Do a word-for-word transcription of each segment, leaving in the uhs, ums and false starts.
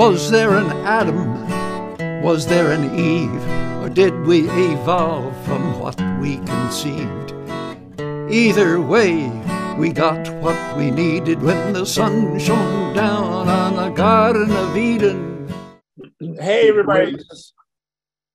Was there an Adam? Was there an Eve? Or did we evolve from what we conceived? Either way, we got what we needed when the sun shone down on the Garden of Eden. Hey, everybody.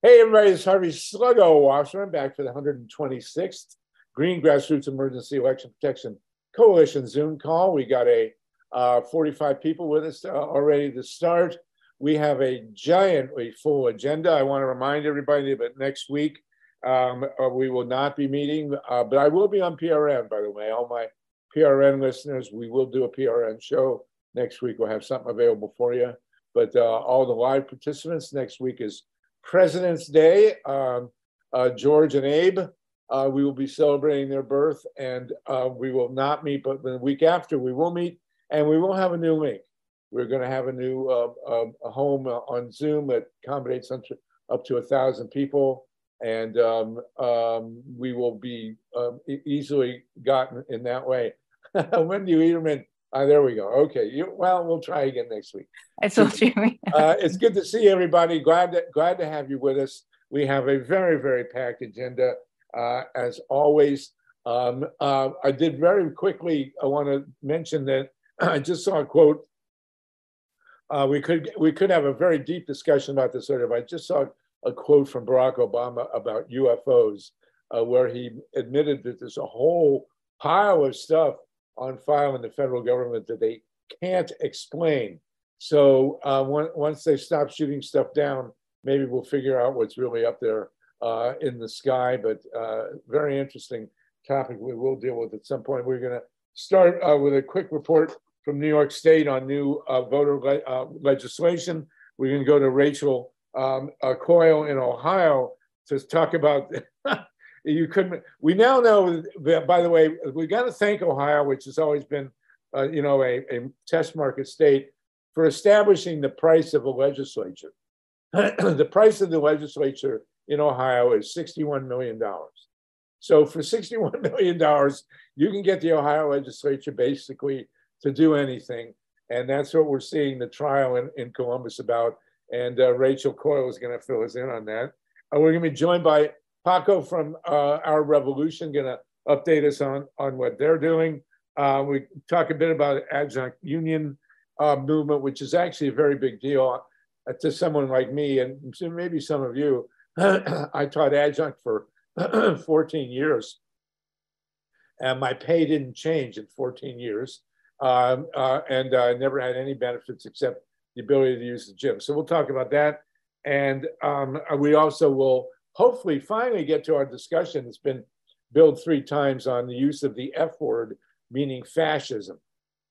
Hey, everybody. It's Harvey Sluggo Wasserman back for the one hundred twenty-sixth Green Grassroots Emergency Election Protection Coalition Zoom call. We got a Uh, forty-five people with us uh, already to start. We have a giantly full agenda. I want to remind everybody that next week um, uh, we will not be meeting, uh, but I will be on P R N, by the way. All my P R N listeners, we will do a P R N show. Next week we'll have something available for you. But uh, all the live participants, next week is President's Day. Um, uh, George and Abe, uh, we will be celebrating their birth, and uh, we will not meet, but the week after we will meet. And we will have a new link. We're going to have a new uh, uh, a home uh, on Zoom that accommodates up to a thousand people, and um, um, we will be uh, easily gotten in that way. Wendy Liederman, uh, there we go. Okay, you, well, we'll try again next week. I told you. uh, it's good to see everybody. Glad to, glad to have you with us. We have a very very packed agenda uh, as always. Um, uh, I did very quickly. I want to mention that. I just saw a quote. Uh, we could we could have a very deep discussion about this later, but I just saw a quote from Barack Obama about U F Os, uh, where he admitted that there's a whole pile of stuff on file in the federal government that they can't explain. So uh, one, once they stop shooting stuff down, maybe we'll figure out what's really up there uh, in the sky. But uh, very interesting topic we will deal with at some point. We're going to start uh, with a quick report from New York State on new uh, voter le uh, legislation. We're going to go to Rachel um, uh, Coyle in Ohio to talk about. you couldn't. We now know. That, by the way, we got to thank Ohio, which has always been, uh, you know, a, a test market state, for establishing the price of a legislature. The price of the legislature in Ohio is sixty-one million dollars. So for sixty-one million dollars, you can get the Ohio legislature basically to do anything. And that's what we're seeing the trial in, in Columbus about. And uh, Rachel Coyle is going to fill us in on that. Uh, we're going to be joined by Paco from uh, Our Revolution, going to update us on, on what they're doing. Uh, we talk a bit about the adjunct union uh, movement, which is actually a very big deal uh, to someone like me and maybe some of you. I taught adjunct for fourteen years. And my pay didn't change in fourteen years. Um, uh, and I uh, never had any benefits except the ability to use the gym. So we'll talk about that. And um, we also will hopefully finally get to our discussion that's been billed three times on the use of the F word, meaning fascism.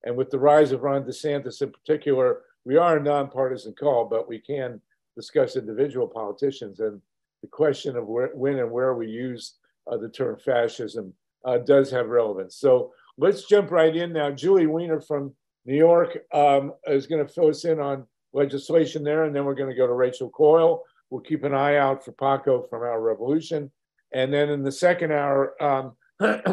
And with the rise of Ron DeSantis in particular, we are a nonpartisan call, but we can discuss individual politicians. And the question of where, when and where we use uh, the term fascism Uh, does have relevance. So let's jump right in now. Julie Weiner from New York um, is going to fill us in on legislation there, and then we're going to go to Rachel Coyle. We'll keep an eye out for Paco from Our Revolution. And then in the second hour, um,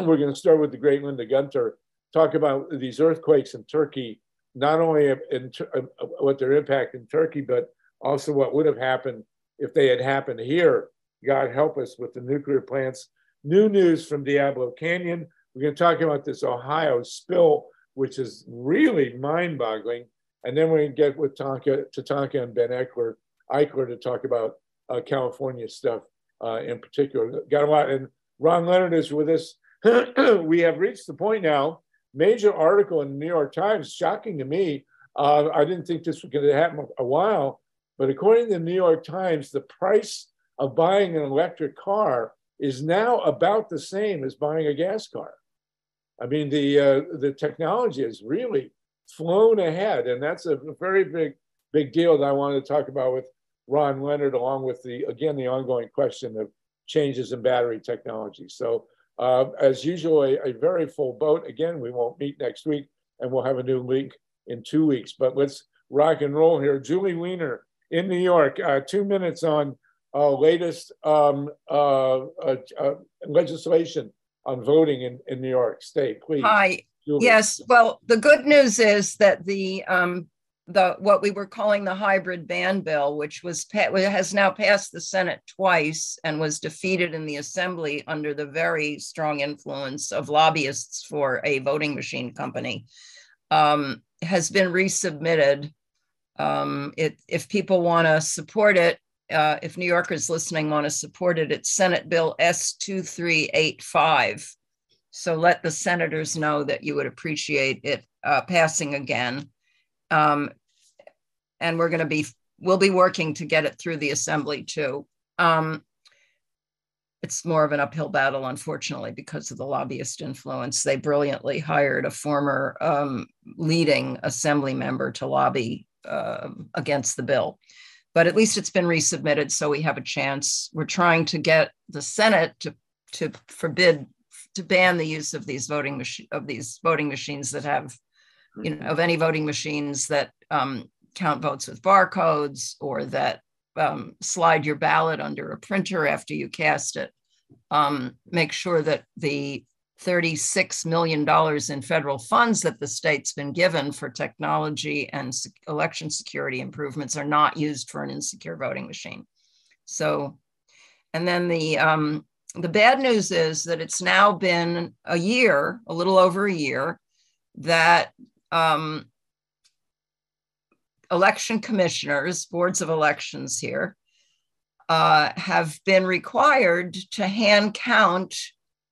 we're going to start with the great Linda Gunter, talk about these earthquakes in Turkey, not only in uh, what their impact in Turkey, but also what would have happened if they had happened here. God help us with the nuclear plants. New news from Diablo Canyon. We're going to talk about this Ohio spill, which is really mind-boggling. And then we're going to get with Tatanka, Tatanka and Ben Eichler, Eichler to talk about uh, California stuff uh, in particular. Got a lot. And Ron Leonard is with us. We have reached the point now. Major article in the New York Times, shocking to me. Uh, I didn't think this was going to happen a while. But according to the New York Times, the price of buying an electric car is now about the same as buying a gas car. I mean, the uh, the technology has really flown ahead, and that's a very big big deal that I wanted to talk about with Ron Leonard, along with the again the ongoing question of changes in battery technology. So, uh, as usual, a, a very full boat. Again, we won't meet next week, and we'll have a new link in two weeks. But let's rock and roll here. Julie Weiner in New York. Uh, two minutes on. Uh, latest um, uh, uh, uh, legislation on voting in, in New York State, please. Hi. Julie. Yes. Well, the good news is that the um, the what we were calling the hybrid ban bill, which was has now passed the Senate twice and was defeated in the Assembly under the very strong influence of lobbyists for a voting machine company, um, has been resubmitted. Um, it, if people want to support it, uh, if New Yorkers listening want to support it, it's Senate Bill S two three eight five. So let the senators know that you would appreciate it uh, passing again. Um, and we're going to be, we'll be working to get it through the Assembly too. Um, it's more of an uphill battle, unfortunately, because of the lobbyist influence. They brilliantly hired a former um, leading Assembly member to lobby uh, against the bill, but at least it's been resubmitted. So we have a chance. We're trying to get the Senate to, to forbid, to ban the use of these voting machine of these voting machines that have You know, of any voting machines that um, count votes with barcodes or that um, slide your ballot under a printer after you cast it. Um, make sure that the thirty-six million dollars in federal funds that the state's been given for technology and sec- election security improvements are not used for an insecure voting machine. So, and then the um, the bad news is that it's now been a year, a little over a year, that Um, election commissioners, boards of elections here, uh, have been required to hand count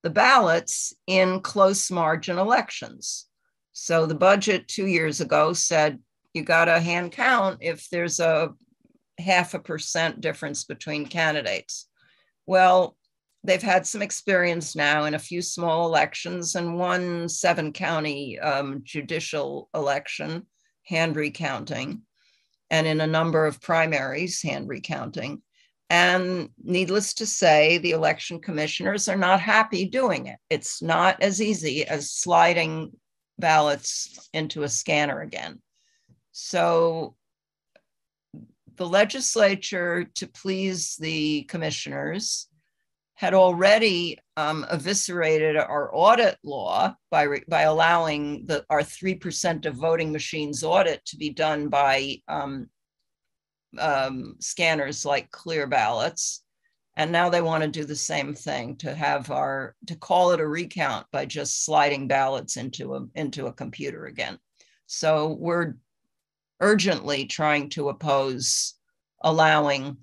the ballots in close margin elections. So the budget two years ago said, you gotta hand count if there's a half a percent difference between candidates. Well, they've had some experience now in a few small elections and one seven county um, judicial election, hand recounting, and in a number of primaries, hand recounting. And needless to say, the election commissioners are not happy doing it. It's not as easy as sliding ballots into a scanner again. So the legislature, to please the commissioners, had already um, eviscerated our audit law by, re- by allowing the, our three percent of voting machines audit to be done by um, um, scanners like Clear Ballots. And now they want to do the same thing, to have our, to call it a recount by just sliding ballots into a, into a computer again. So we're urgently trying to oppose allowing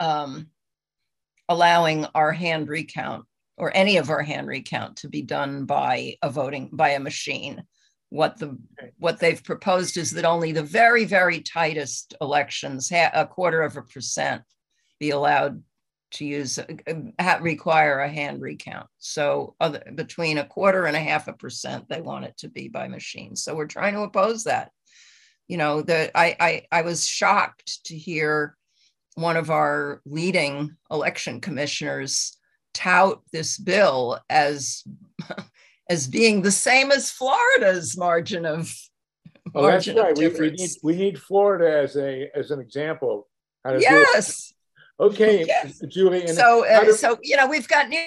um, allowing our hand recount or any of our hand recount to be done by a voting, by a machine. What the what they've proposed is that only the very, very tightest elections, a quarter of a percent, be allowed to use, require a hand recount. So other, between a quarter and a half a percent, they want it to be by machine. So we're trying to oppose that. You know, the, I, I, I was shocked to hear one of our leading election commissioners tout this bill as, as being the same as Florida's margin of oh, margin that's right. of difference. We, we, need, we need Florida as a as an example. How to yes. Do it. Okay, yes. Julie. And so, uh, do, so you know, we've got new.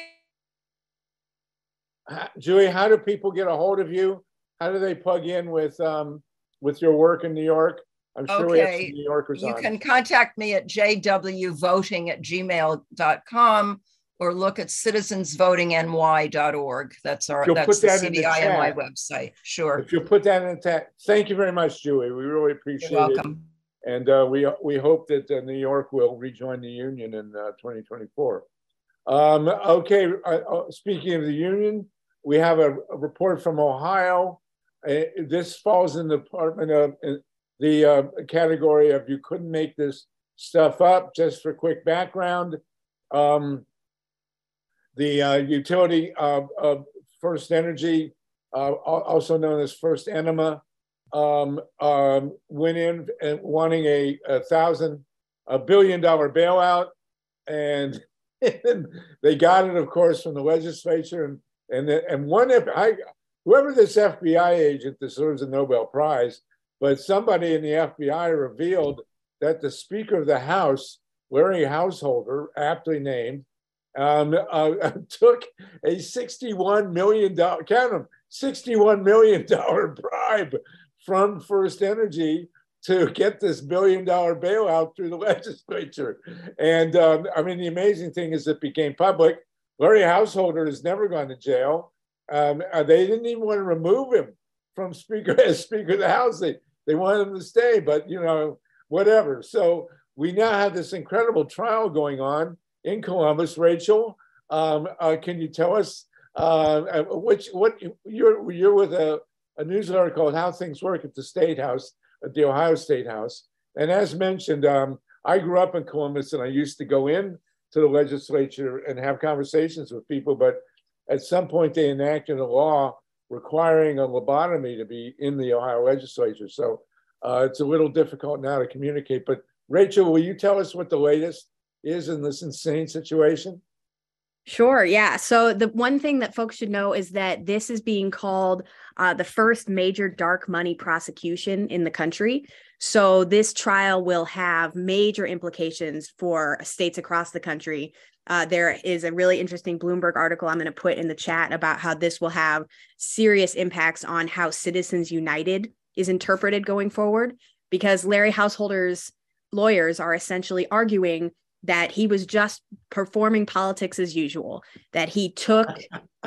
How, Julie, how do people get a hold of you? How do they plug in with um, with your work in New York? I'm sure we have some New Yorkers on. You can contact me at j w voting at gmail dot com or look at citizens voting n y dot org. That's our that's the C V I N Y website. Sure. If you'll put that in the chat. Thank you very much, Julie. We really appreciate it. You're welcome. And uh, we we hope that uh, New York will rejoin the union in uh, twenty twenty-four. Um, okay. Uh, speaking of the union, we have a, a report from Ohio. Uh, this falls in the Department of in, the uh, category of you couldn't make this stuff up. Just for quick background, um, the uh, utility uh, of First Energy, uh, also known as First Enema, um, um, went in and wanting a, a thousand, a billion dollar bailout. And they got it, of course, from the legislature. And and, the, and one, I, whoever this F B I agent deserves a Nobel Prize. But somebody in the F B I revealed that the Speaker of the House, Larry Householder, aptly named, um, uh, took a sixty-one million dollars, count them, sixty-one million dollars bribe from First Energy to get this billion dollar bailout through the legislature. And um, I mean, the amazing thing is it became public. Larry Householder has never gone to jail. Um, they didn't even want to remove him from Speaker as Speaker of the House. They, they wanted him to stay, but you know, whatever. So we now have this incredible trial going on in Columbus. Rachel, um, uh, can you tell us uh, which, what you're, you're with a, a newsletter called How Things Work at the State House, at the Ohio State House. And as mentioned, um, I grew up in Columbus and I used to go in to the legislature and have conversations with people, but at some point they enacted a law requiring a lobotomy to be in the Ohio legislature. So uh, it's a little difficult now to communicate, but Rachel, will you tell us what the latest is in this insane situation? Sure. Yeah. So the one thing that folks should know is that this is being called uh, the first major dark money prosecution in the country. So this trial will have major implications for states across the country. Uh, there is a really interesting Bloomberg article I'm going to put in the chat about how this will have serious impacts on how Citizens United is interpreted going forward, because Larry Householder's lawyers are essentially arguing that he was just performing politics as usual, that he took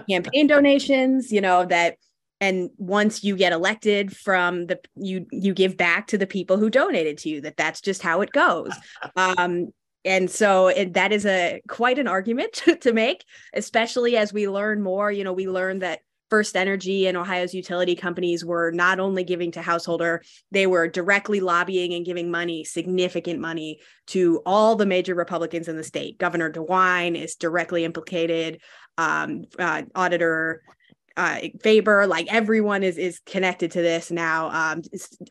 campaign donations, you know, that, and once you get elected from the, you, you give back to the people who donated to you, that that's just how it goes. Um, and so it, that is a quite an argument to, to make, especially as we learn more, you know, we learned that First Energy and Ohio's utility companies were not only giving to Householder, they were directly lobbying and giving money, significant money, to all the major Republicans in the state. Governor DeWine is directly implicated, um, uh, Auditor uh, Faber, like everyone is is connected to this now. Um,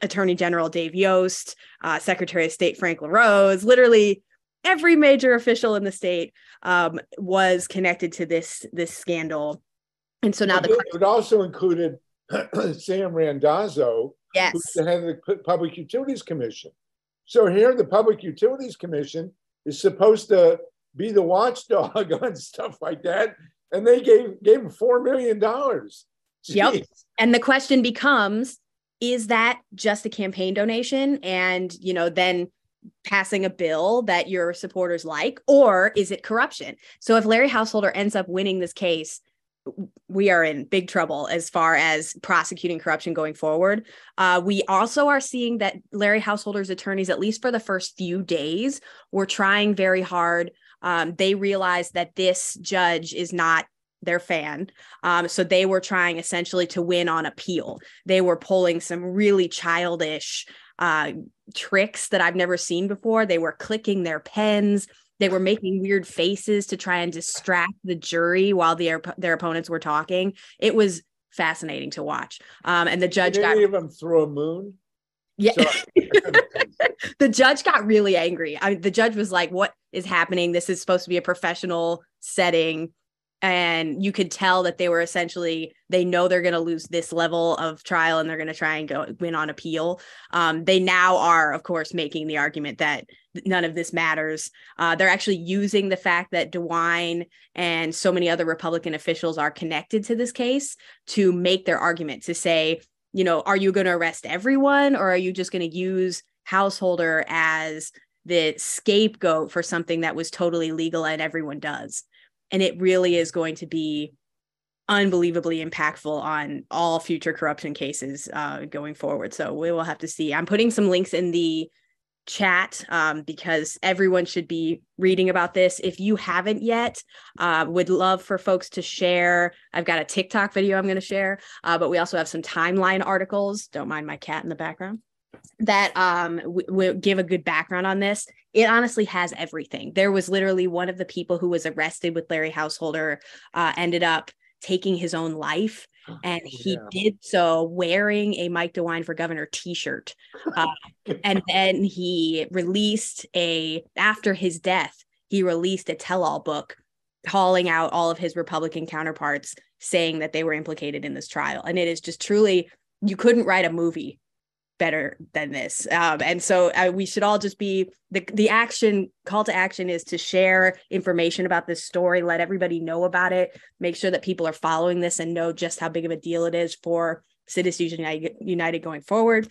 Attorney General Dave Yost, uh, Secretary of State Frank LaRose, literally every major official in the state um, was connected to this this scandal. And so now the it, it also included Sam Randazzo, yes, who's the head of the Public Utilities Commission. So here the Public Utilities Commission is supposed to be the watchdog on stuff like that. And they gave gave him four million dollars. Yep. And the question becomes, is that just a campaign donation? And you know, then passing a bill that your supporters like, or is it corruption? So if Larry Householder ends up winning this case, we are in big trouble as far as prosecuting corruption going forward. Uh, we also are seeing that Larry Householder's attorneys, at least for the first few days, were trying very hard. Um, they realized that this judge is not their fan. Um, so they were trying essentially to win on appeal. They were pulling some really childish uh, tricks that I've never seen before. They were clicking their pens. They were making weird faces to try and distract the jury while their their opponents were talking. It was fascinating to watch. Um, and the judge Did got any of them throw a moon. Yeah, the judge got really angry. I mean, the judge was like, "What is happening? This is supposed to be a professional setting." And you could tell that they were essentially, they know they're going to lose this level of trial and they're going to try and go win on appeal. Um, they now are, of course, making the argument that none of this matters. Uh, they're actually using the fact that DeWine and so many other Republican officials are connected to this case to make their argument to say, you know, are you going to arrest everyone or are you just going to use Householder as the scapegoat for something that was totally legal and everyone does? And it really is going to be unbelievably impactful on all future corruption cases uh, going forward. So we will have to see. I'm putting some links in the chat um, because everyone should be reading about this. If you haven't yet, uh, would love for folks to share. I've got a TikTok video I'm going to share, uh, but we also have some timeline articles. Don't mind my cat in the background. That um, will give a good background on this. It honestly has everything. There was literally one of the people who was arrested with Larry Householder uh, ended up taking his own life. And he yeah. did so wearing a Mike DeWine for Governor t-shirt. Uh, and then he released a, after his death, he released a tell-all book calling out all of his Republican counterparts saying that they were implicated in this trial. And it is just truly, you couldn't write a movie better than this. Um, and so uh, we should all just be, the, the action, call to action is to share information about this story, let everybody know about it, make sure that people are following this and know just how big of a deal it is for Citizens United, United going forward.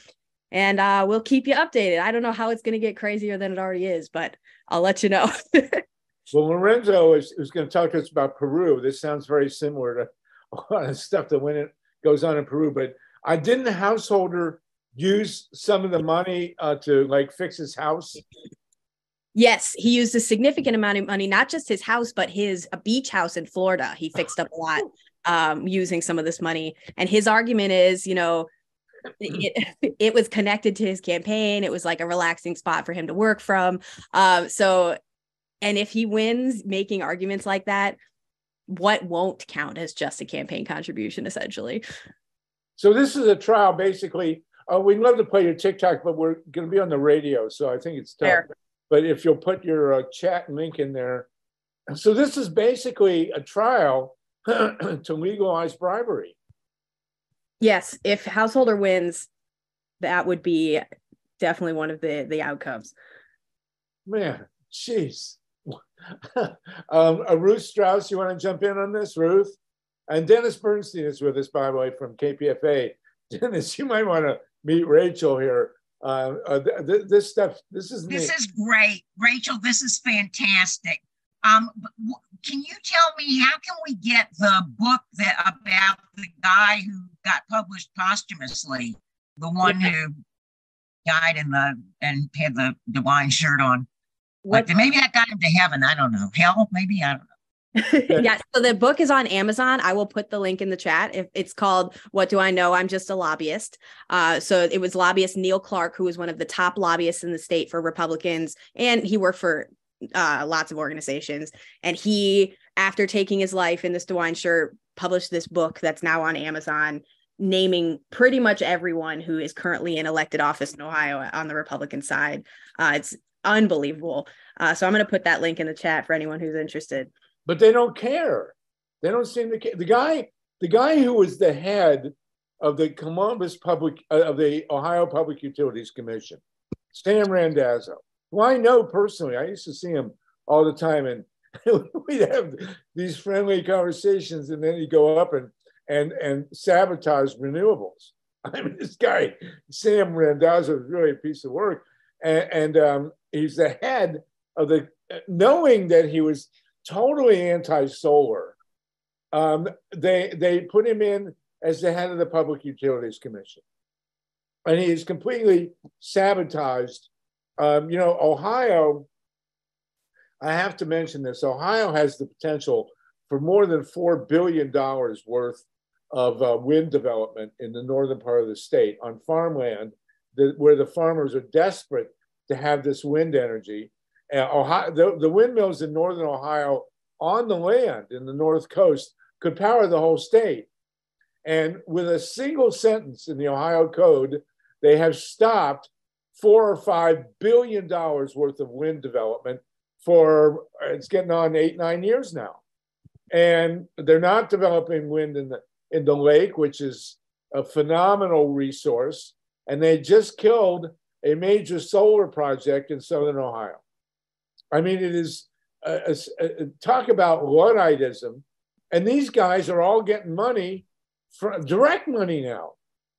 And uh, we'll keep you updated. I don't know how it's going to get crazier than it already is, but I'll let you know. Well, Lorenzo is, is going to talk to us about Peru. This sounds very similar to a lot of stuff that went in, goes on in Peru. But I didn't Householder use some of the money uh, to like fix his house? Yes, he used a significant amount of money, not just his house, but his a beach house in Florida. He fixed up a lot um, using some of this money. And his argument is, you know, It, it was connected to his campaign. It was like a relaxing spot for him to work from. Um, so, and if he wins making arguments like that, what won't count as just a campaign contribution, essentially? So this is a trial, basically. Uh, we'd love to play your TikTok, but we're going to be on the radio, so I think it's tough. Fair. But if you'll put your uh, chat link in there. So this is basically a trial to legalize bribery. Yes, if Householder wins, that would be definitely one of the, the outcomes. Man, jeez. um, Ruth Strauss, you want to jump in on this, Ruth? And Dennis Bernstein is with us, by the way, from K P F A. Dennis, you might want to meet Rachel here. Uh, uh, th th this stuff, this is This me. is great. Rachel, this is fantastic. Um, can you tell me, how can we get the book that about the guy who got published posthumously, the one yeah. who died in the and had the DeWine shirt on? What? Like, maybe that got him to heaven. I don't know. Hell, maybe I don't know. Yeah, so the book is on Amazon. I will put the link in the chat. If it's called What Do I Know? I'm Just a Lobbyist. Uh, so it was lobbyist Neil Clark, who was one of the top lobbyists in the state for Republicans, and he worked for Uh, lots of organizations. And he, after taking his life in this DeWine shirt, published this book that's now on Amazon, naming pretty much everyone who is currently in elected office in Ohio on the Republican side. Uh, it's unbelievable. Uh, so I'm going to put that link in the chat for anyone who's interested. But they don't care. They don't seem to care. The guy, the guy who was the head of the Columbus Public, uh, of the Ohio Public Utilities Commission, Sam Randazzo, who I know personally. I used to see him all the time, and we'd have these friendly conversations, and then he'd go up and and and sabotage renewables. I mean, this guy Sam Randazzo is really a piece of work, and, and um, he's the head of the, knowing that he was totally anti-solar. Um, they they put him in as the head of the Public Utilities Commission, and he is completely sabotaged. Um, you know, Ohio, I have to mention this, Ohio has the potential for more than four billion dollars worth of uh, wind development in the northern part of the state on farmland, that, where the farmers are desperate to have this wind energy. Uh, Ohio, the, the windmills in northern Ohio on the land in the north coast could power the whole state. And with a single sentence in the Ohio Code, they have stopped four or five billion dollars worth of wind development for, it's getting on eight, nine years now. And they're not developing wind in the, in the lake, which is a phenomenal resource. And they just killed a major solar project in Southern Ohio. I mean, it is, a, a, a, talk about Ludditism. And these guys are all getting money, from, direct money now,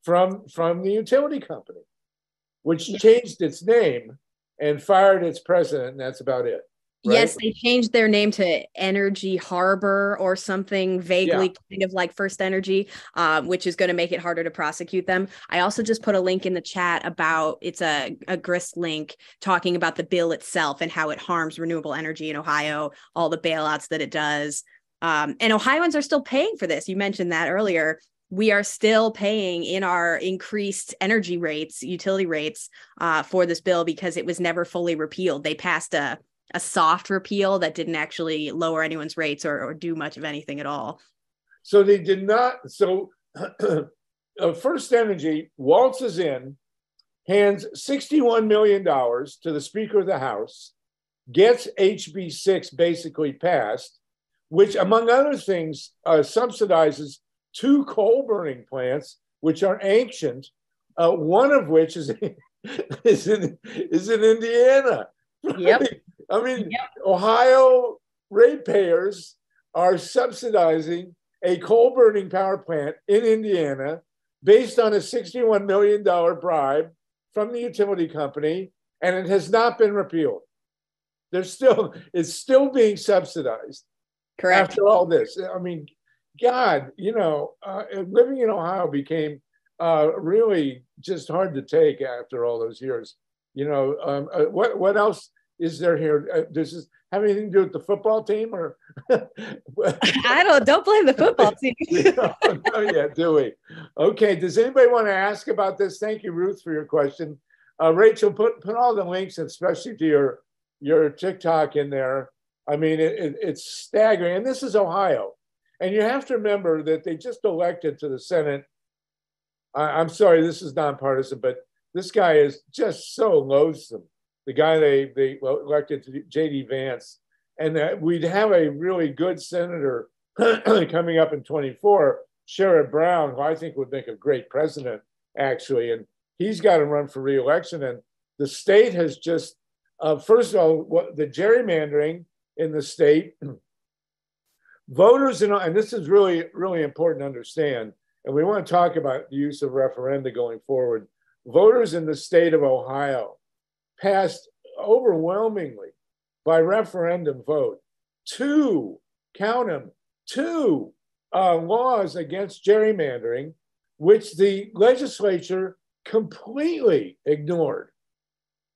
from, from the utility company, which changed its name and fired its president, and that's about it. Right? Yes, they changed their name to Energy Harbor or something vaguely yeah. kind of like First Energy, um, which is going to make it harder to prosecute them. I also just put a link in the chat about, it's a, a grist link talking about the bill itself and how it harms renewable energy in Ohio, all the bailouts that it does. Um, and Ohioans are still paying for this. You mentioned that earlier. We are still paying in our increased energy rates, utility rates, uh, for this bill because it was never fully repealed. They passed a, a soft repeal that didn't actually lower anyone's rates or, or do much of anything at all. So they did not. So uh, First Energy waltzes in, hands sixty-one million dollars to the Speaker of the House, gets H B six basically passed, which, among other things, uh, subsidizes two coal-burning plants, which are ancient, uh, one of which is in, is in, is in Indiana. Yep. I mean, yep. Ohio ratepayers are subsidizing a coal-burning power plant in Indiana based on a sixty-one million dollars bribe from the utility company, and it has not been repealed. There's still, it's still being subsidized. Correct. After all this, I mean, God, you know, uh, living in Ohio became uh, really just hard to take after all those years. You know, um, uh, what what else is there here? Uh, does this have anything to do with the football team, or? I don't. Don't blame the football team. no, no, yeah, do we? Okay. Does anybody want to ask about this? Thank you, Ruth, for your question. Uh, Rachel, put put all the links, especially to your your TikTok, in there. I mean, it, it, it's staggering. And this is Ohio. And you have to remember that they just elected to the Senate. I, I'm sorry, this is nonpartisan, but this guy is just so loathsome. The guy they, they elected, to J D Vance. And that we'd have a really good senator coming up in twenty-four, Sherrod Brown, who I think would make a great president, actually. And he's got to run for re-election. And the state has just, uh, first of all, what, the gerrymandering in the state, voters, in, and this is really, really important to understand, and we want to talk about the use of referenda going forward. Voters in the state of Ohio passed overwhelmingly by referendum vote two, count them, two uh, laws against gerrymandering, which the legislature completely ignored.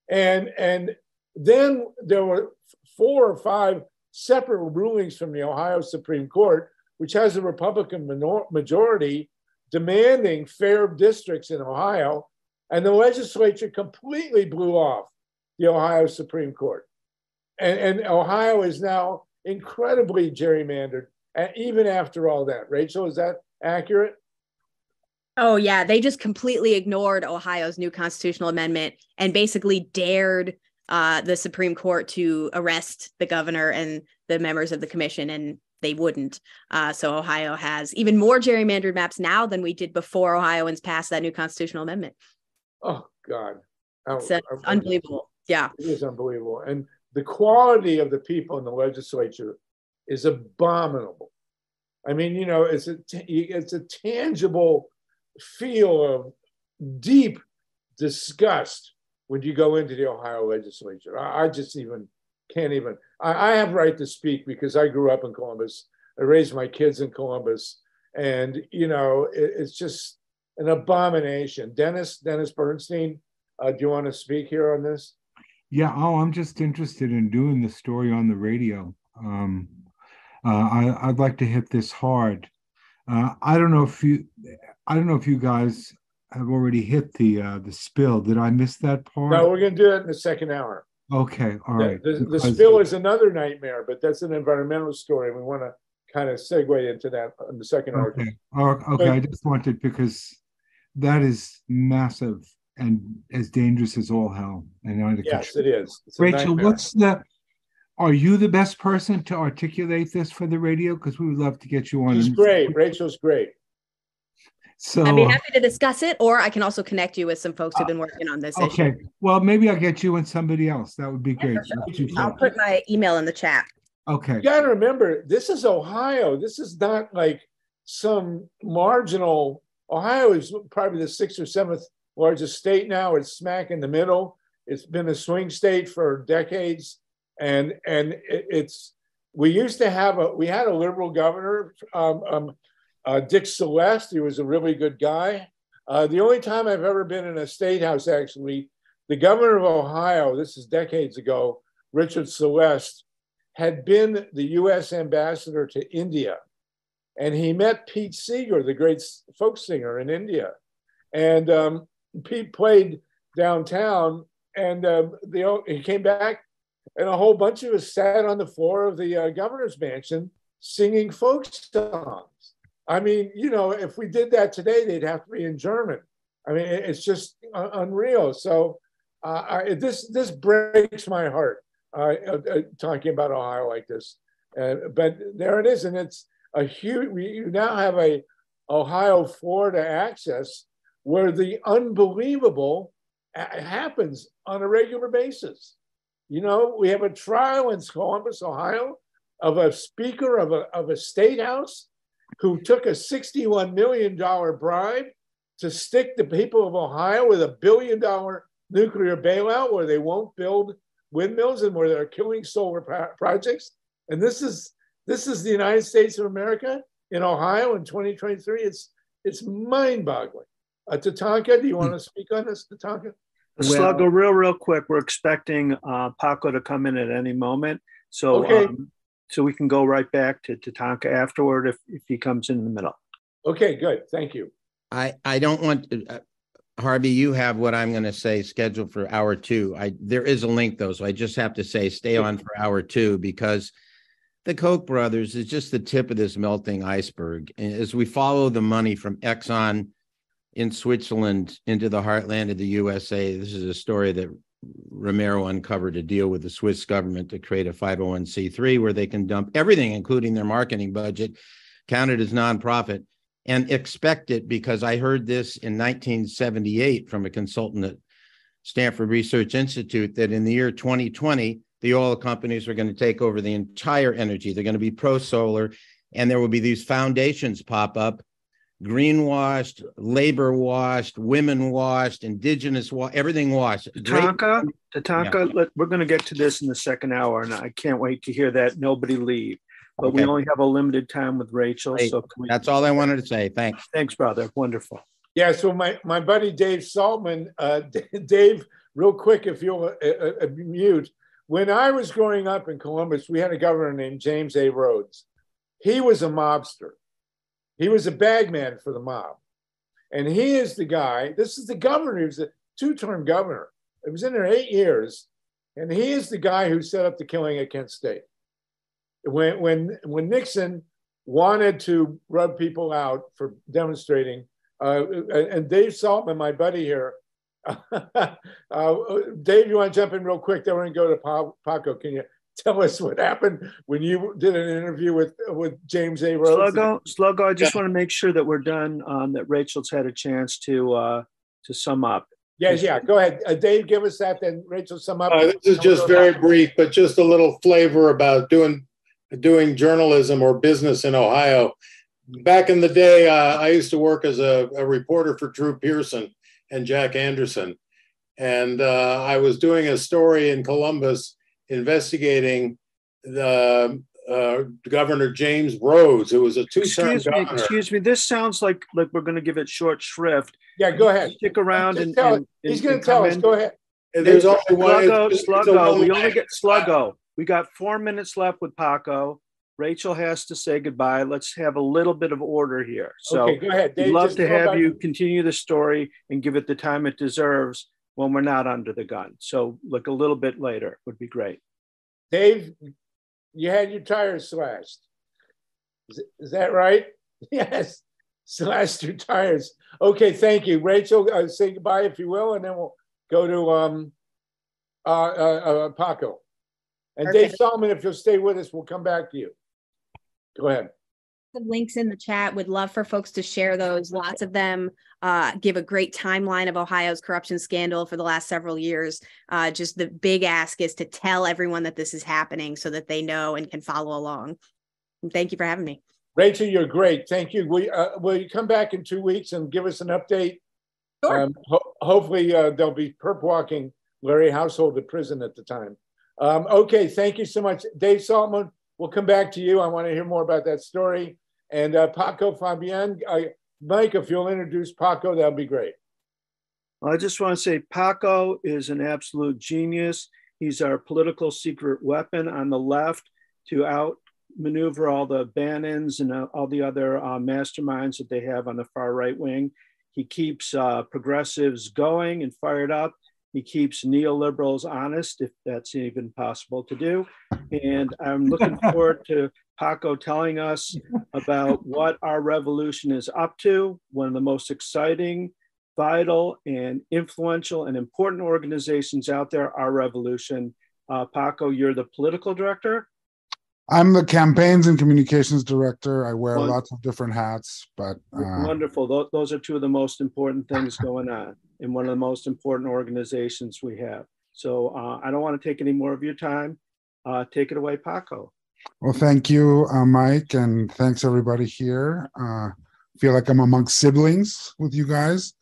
And, and then there were four or five separate rulings from the Ohio Supreme Court, which has a Republican minor- majority demanding fair districts in Ohio, and the legislature completely blew off the Ohio Supreme Court. And, and Ohio is now incredibly gerrymandered, and even after all that. Rachel, is that accurate? Oh, yeah. They just completely ignored Ohio's new constitutional amendment and basically dared Uh, the Supreme Court to arrest the governor and the members of the commission, and they wouldn't. Uh, so Ohio has even more gerrymandered maps now than we did before Ohioans passed that new constitutional amendment. Oh, God. I, so it's I, unbelievable. I, yeah. It is unbelievable. And the quality of the people in the legislature is abominable. I mean, you know, it's a, it's a tangible feel of deep disgust when you go into the Ohio legislature. I just even can't even, I, I have right to speak because I grew up in Columbus. I raised my kids in Columbus. And, you know, it, it's just an abomination. Dennis, Dennis Bernstein, uh, do you want to speak here on this? Yeah, oh, I'm just interested in doing the story on the radio. Um, uh, I, I'd like to hit this hard. Uh, I don't know if you, I don't know if you guys, I've already hit the uh, the spill. Did I miss that part? No, we're going to do it in the second hour. Okay, all right. The, the, the spill is another nightmare, but that's an environmental story. We want to kind of segue into that in the second hour. Okay, or, okay. But, I just wanted, because that is massive and as dangerous as all hell. And yes, it is. It's Rachel, what's the, are you the best person to articulate this for the radio? Because we would love to get you on. She's great. Rachel's great. So, I'd be happy to discuss it, or I can also connect you with some folks who've been working on this okay. issue. Well, maybe I'll get you and somebody else. That would be yeah, great. Sure. I'll put my email in the chat. Okay. You got to remember, this is Ohio. This is not like some marginal. Ohio is probably the sixth or seventh largest state now. It's smack in the middle. It's been a swing state for decades, and and it, it's we used to have a we had a liberal governor. Um, um, Uh, Dick Celeste, he was a really good guy. Uh, the only time I've ever been in a state house, actually, the governor of Ohio, this is decades ago, Richard Celeste, had been the U S ambassador to India. And he met Pete Seeger, the great folk singer in India. And um, Pete played downtown, and uh, the, he came back, and a whole bunch of us sat on the floor of the uh, governor's mansion singing folk songs. I mean, you know, if we did that today, they'd have to be in German. I mean, it's just unreal. So uh, I, this this breaks my heart, uh, uh, talking about Ohio like this. Uh, but there it is. And it's a huge, we, you now have a Ohio-Florida axis where the unbelievable a- happens on a regular basis. You know, we have a trial in Columbus, Ohio, of a speaker of a, of a state house who took a sixty-one million dollars bribe to stick the people of Ohio with a billion dollar nuclear bailout where they won't build windmills and where they're killing solar projects. And this is this is the United States of America in Ohio in twenty twenty-three. It's it's mind-boggling. Uh, Tatanka, do you want to speak on this, Tatanka? Well, Sluggo, real, real quick. We're expecting uh, Paco to come in at any moment. So okay. um, so we can go right back to Tatanka afterward if, if he comes in the middle. Okay, good. Thank you. I, I don't want to, uh, Harvey, you have what I'm going to say scheduled for hour two. I There is a link, though, so I just have to say stay on for hour two because the Koch brothers is just the tip of this melting iceberg. And as we follow the money from Exxon in Switzerland into the heartland of the U S A, this is a story that Romero uncovered a deal with the Swiss government to create a five oh one c three where they can dump everything, including their marketing budget, counted as nonprofit, and expect it, because I heard this in nineteen seventy-eight from a consultant at Stanford Research Institute that in the year twenty twenty, the oil companies are going to take over the entire energy. They're going to be pro-solar, and there will be these foundations pop up, greenwashed, labor-washed, women-washed, indigenous-washed, everything-washed. Tatanka, Tatanka, yeah. let, we're going to get to this in the second hour, and I can't wait to hear that. Nobody leave. But okay. we only have a limited time with Rachel. Hey, so can we... That's all I wanted to say. Thanks. Thanks, brother. Wonderful. Yeah, so my, my buddy Dave Saltman, uh, Dave, real quick, if you'll uh, uh, mute. When I was growing up in Columbus, we had a governor named James A. Rhodes. He was a mobster. He was a bagman for the mob. And he is the guy, this is the governor, he was a two-term governor. He was in there eight years. And he is the guy who set up the killing at Kent State. When, when, when Nixon wanted to rub people out for demonstrating, uh, and Dave Saltman, my buddy here, uh, Dave, you want to jump in real quick? Then we're going to go to pa Paco. Can you tell us what happened when you did an interview with, with James A. Rhodes? Sluggo, Sluggo, I just yeah. want to make sure that we're done, um, that Rachel's had a chance to, uh, to sum up. Yes, yeah, go ahead. Uh, Dave, give us that, then Rachel, sum up. Uh, this is just very brief, but just a little flavor about doing... doing journalism or business in Ohio. Back in the day, uh, I used to work as a, a reporter for Drew Pearson and Jack Anderson. And uh, I was doing a story in Columbus investigating the uh, Governor James Rhodes, who was a two-term governor. Excuse me, this sounds like, like we're gonna give it short shrift. Yeah, go ahead. Stick around and, and- He's and, gonna and tell us, in. Go ahead. And there's only one- Sluggo, it's, Sluggo, it's one we only get Sluggo. We got four minutes left with Paco. Rachel has to say goodbye. Let's have a little bit of order here. So okay, go ahead. Dave, we'd love to have you continue the story and give it the time it deserves when we're not under the gun. So look, a little bit later would be great. Dave, you had your tires slashed. Is, is that right? Yes, slashed your tires. Okay, thank you. Rachel, uh, say goodbye if you will, and then we'll go to um, uh, uh, uh, Paco. And Perfect. Dave Solomon, if you'll stay with us, we'll come back to you. Go ahead. The links in the chat, would love for folks to share those. Lots of them uh, give a great timeline of Ohio's corruption scandal for the last several years. Uh, just the big ask is to tell everyone that this is happening so that they know and can follow along. And thank you for having me. Rachel, you're great. Thank you. We, uh, will you come back in two weeks and give us an update? Sure. Um, ho hopefully uh, they'll be perp walking Larry Householder to prison at the time. Um, okay, thank you so much. Dave Saltman, we'll come back to you. I want to hear more about that story. And uh, Paco Fabian, uh, Mike, if you'll introduce Paco, that'll be great. I just want to say Paco is an absolute genius. He's our political secret weapon on the left to outmaneuver all the Bannons and uh, all the other uh, masterminds that they have on the far right wing. He keeps uh, progressives going and fired up. He keeps neoliberals honest, if that's even possible to do. And I'm looking forward to Paco telling us about what Our Revolution is up to, one of the most exciting, vital, and influential and important organizations out there, Our Revolution. Uh, Paco, you're the political director? I'm the campaigns and communications director. I wear wonderful. Lots of different hats, but... Uh... Wonderful. Those, those are two of the most important things going on. In one of the most important organizations we have. So uh, I don't want to take any more of your time. Uh, take it away, Paco. Well, thank you, uh, Mike, and thanks everybody here. Uh, feel like I'm amongst siblings with you guys.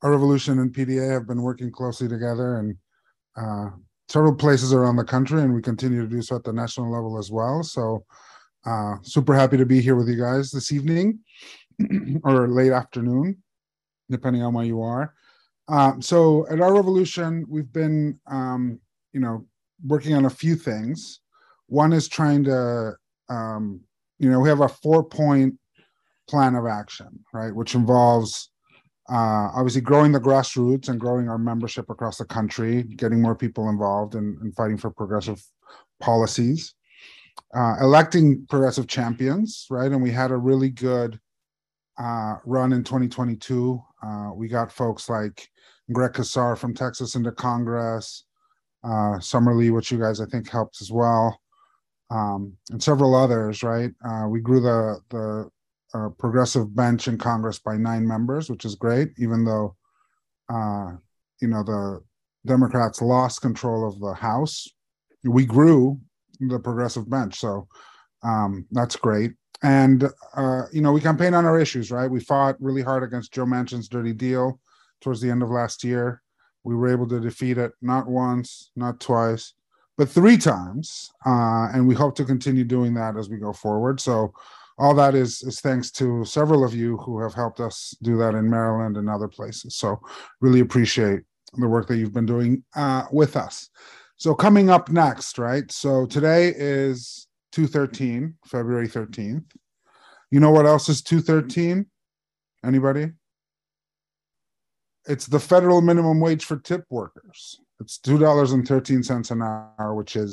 Our Revolution and P D A have been working closely together in uh, several places around the country, and we continue to do so at the national level as well. So uh, super happy to be here with you guys this evening or late afternoon, depending on where you are. Uh, so at Our Revolution, we've been, um, you know, working on a few things. One is trying to, um, you know, we have a four-point plan of action, right, which involves uh, obviously growing the grassroots and growing our membership across the country, getting more people involved in, in fighting for progressive policies, uh, electing progressive champions, right? And we had a really good uh, run in twenty twenty-two. Uh, we got folks like Greg Casar from Texas into Congress, uh, Summer Lee, which you guys I think helped as well, um, and several others, right? Uh, we grew the the Uh, progressive bench in Congress by nine members, which is great, even though, uh, you know, the Democrats lost control of the House. We grew the progressive bench, so um, that's great. And, uh, you know, we campaigned on our issues, right? We fought really hard against Joe Manchin's dirty deal towards the end of last year. We were able to defeat it not once, not twice, but three times, uh, and we hope to continue doing that as we go forward. So all that is, is thanks to several of you who have helped us do that in Maryland and other places. So really appreciate the work that you've been doing uh, with us. So coming up next, right? So today is two thirteen, February thirteenth. You know what else is two thirteen? Anybody? It's the federal minimum wage for tip workers. It's two dollars and thirteen cents an hour, which is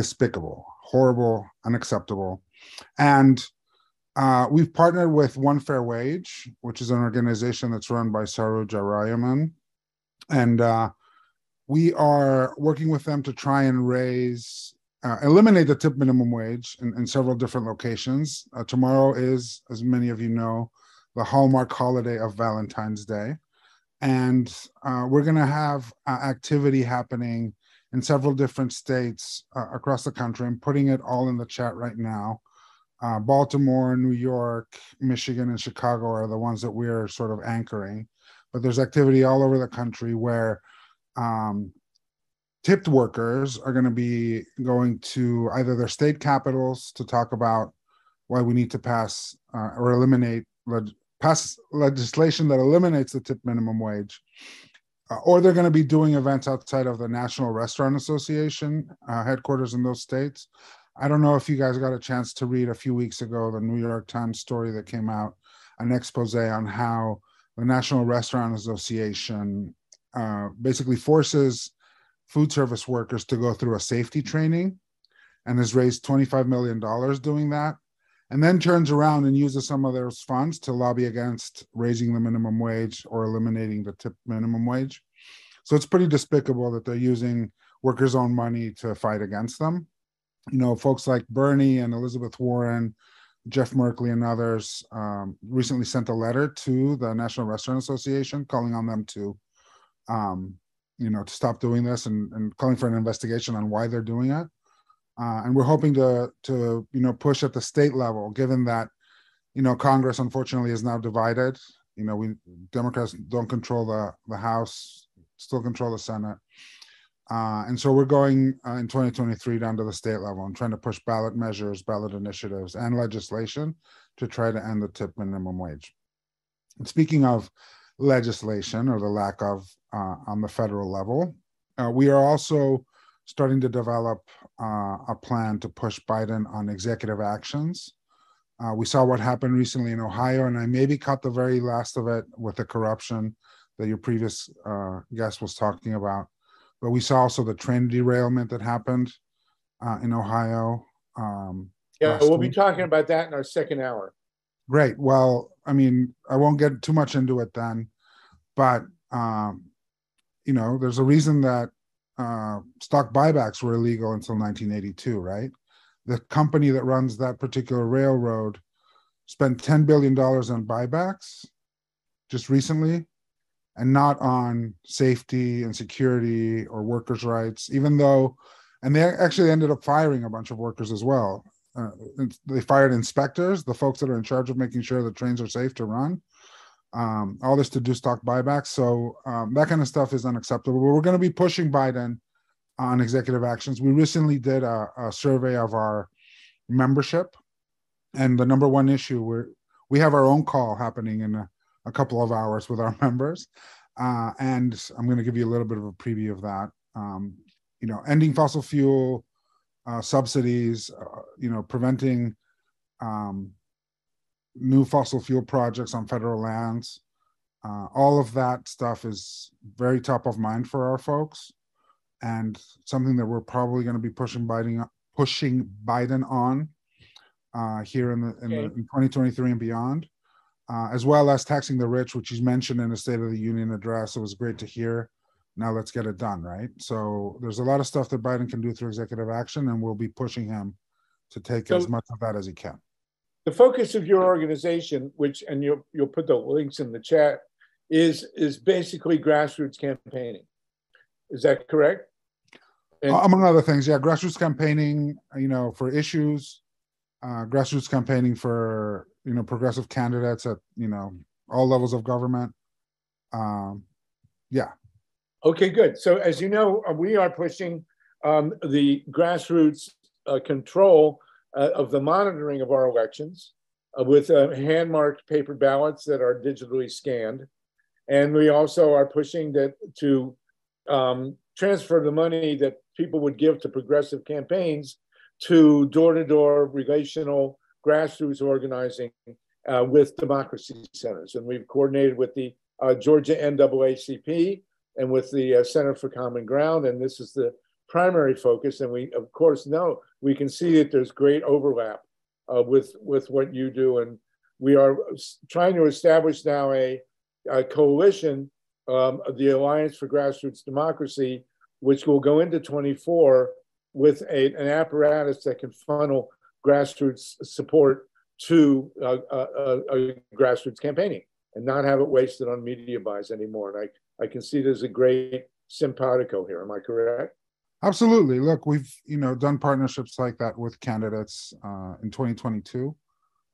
despicable, horrible, unacceptable. And Uh, we've partnered with One Fair Wage, which is an organization that's run by Saru Jarayaman. And uh, we are working with them to try and raise, uh, eliminate the tip minimum wage in, in several different locations. Uh, tomorrow is, as many of you know, the hallmark holiday of Valentine's Day. And uh, we're going to have uh, activity happening in several different states uh, across the country. I'm putting it all in the chat right now. Uh, Baltimore, New York, Michigan, and Chicago are the ones that we're sort of anchoring. But there's activity all over the country where um, tipped workers are going to be going to either their state capitals to talk about why we need to pass uh, or eliminate leg- pass legislation that eliminates the tip minimum wage. Uh, or they're going to be doing events outside of the National Restaurant Association uh, headquarters in those states. I don't know if you guys got a chance to read a few weeks ago the New York Times story that came out, an expose on how the National Restaurant Association uh, basically forces food service workers to go through a safety training and has raised twenty-five million dollars doing that, and then turns around and uses some of those funds to lobby against raising the minimum wage or eliminating the tip minimum wage. So it's pretty despicable that they're using workers' own money to fight against them. You know, folks like Bernie and Elizabeth Warren, Jeff Merkley and others um, recently sent a letter to the National Restaurant Association calling on them to, um, you know, to stop doing this and, and calling for an investigation on why they're doing it. Uh, and we're hoping to, to, you know, push at the state level, given that, you know, Congress, unfortunately, is now divided. You know, we Democrats don't control the, the House, still control the Senate. Uh, and so we're going uh, in twenty twenty-three down to the state level and trying to push ballot measures, ballot initiatives, and legislation to try to end the tip minimum wage. And speaking of legislation or the lack of uh, on the federal level, uh, we are also starting to develop uh, a plan to push Biden on executive actions. Uh, we saw what happened recently in Ohio, and I maybe caught the very last of it with the corruption that your previous uh, guest was talking about. But we saw also the train derailment that happened uh, in Ohio. Um, yeah, we'll week. be talking about that in our second hour. Great. Well, I mean, I won't get too much into it then. But, um, you know, there's a reason that uh, stock buybacks were illegal until nineteen eighty-two, right? The company that runs that particular railroad spent ten billion dollars on buybacks just recently, and not on safety and security or workers' rights, even though, and they actually ended up firing a bunch of workers as well, uh, they fired inspectors, the folks that are in charge of making sure the trains are safe to run. Um, all this to do stock buybacks. So um, that kind of stuff is unacceptable. We're going to be pushing Biden on executive actions. We recently did a, a survey of our membership, and the number one issue, we're, we have our own call happening in a, a couple of hours with our members. Uh, and I'm going to give you a little bit of a preview of that. Um, you know, ending fossil fuel uh, subsidies, uh, you know, preventing um, new fossil fuel projects on federal lands. Uh, all of that stuff is very top of mind for our folks, and something that we're probably going to be pushing Biden pushing Biden on uh, here in the in, okay. the in twenty twenty-three and beyond, uh, as well as taxing the rich, which he's mentioned in the State of the Union address. It was great to hear. Now let's get it done, right? So there's a lot of stuff that Biden can do through executive action, and we'll be pushing him to take so, as much of that as he can. The focus of your organization, which, and you'll you'll put the links in the chat, is is basically grassroots campaigning. Is that correct? And among other things, yeah, grassroots campaigning, you know, for issues, uh, grassroots campaigning for, you know, progressive candidates at, you know, all levels of government. Um, yeah. Okay, good. So as you know, we are pushing um, the grassroots uh, control uh, of the monitoring of our elections uh, with uh, hand-marked paper ballots that are digitally scanned. And we also are pushing that to um, transfer the money that people would give to progressive campaigns to door-to-door relational grassroots organizing uh, with democracy centers. And we've coordinated with the uh, Georgia N double A C P and with the uh, Center for Common Ground, and this is the primary focus. And we, of course, know, we can see that there's great overlap uh, with, with what you do. And we are trying to establish now a, a coalition, um, of the Alliance for Grassroots Democracy, which will go into twenty-four with a, an apparatus that can funnel grassroots support to uh, uh, uh, grassroots campaigning and not have it wasted on media buys anymore. And I, I can see there's a great simpatico here. Am I correct? Absolutely. Look, we've you know done partnerships like that with candidates uh, in twenty twenty-two,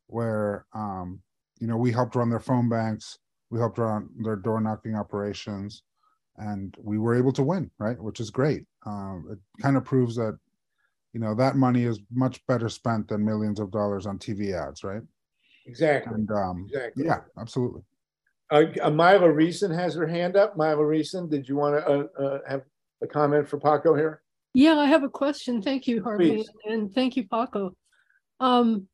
where um, you know we helped run their phone banks, we helped run their door knocking operations, and we were able to win, right? Which is great. Uh, it kind of proves that, you know, that money is much better spent than millions of dollars on T V ads, right? Exactly. And, um, exactly. Yeah, absolutely. Uh, uh, Myla Reeson has her hand up. Myla Reeson, did you want to uh, uh, have a comment for Paco here? Yeah, I have a question. Thank you, Harvey, please. And thank you, Paco. Um,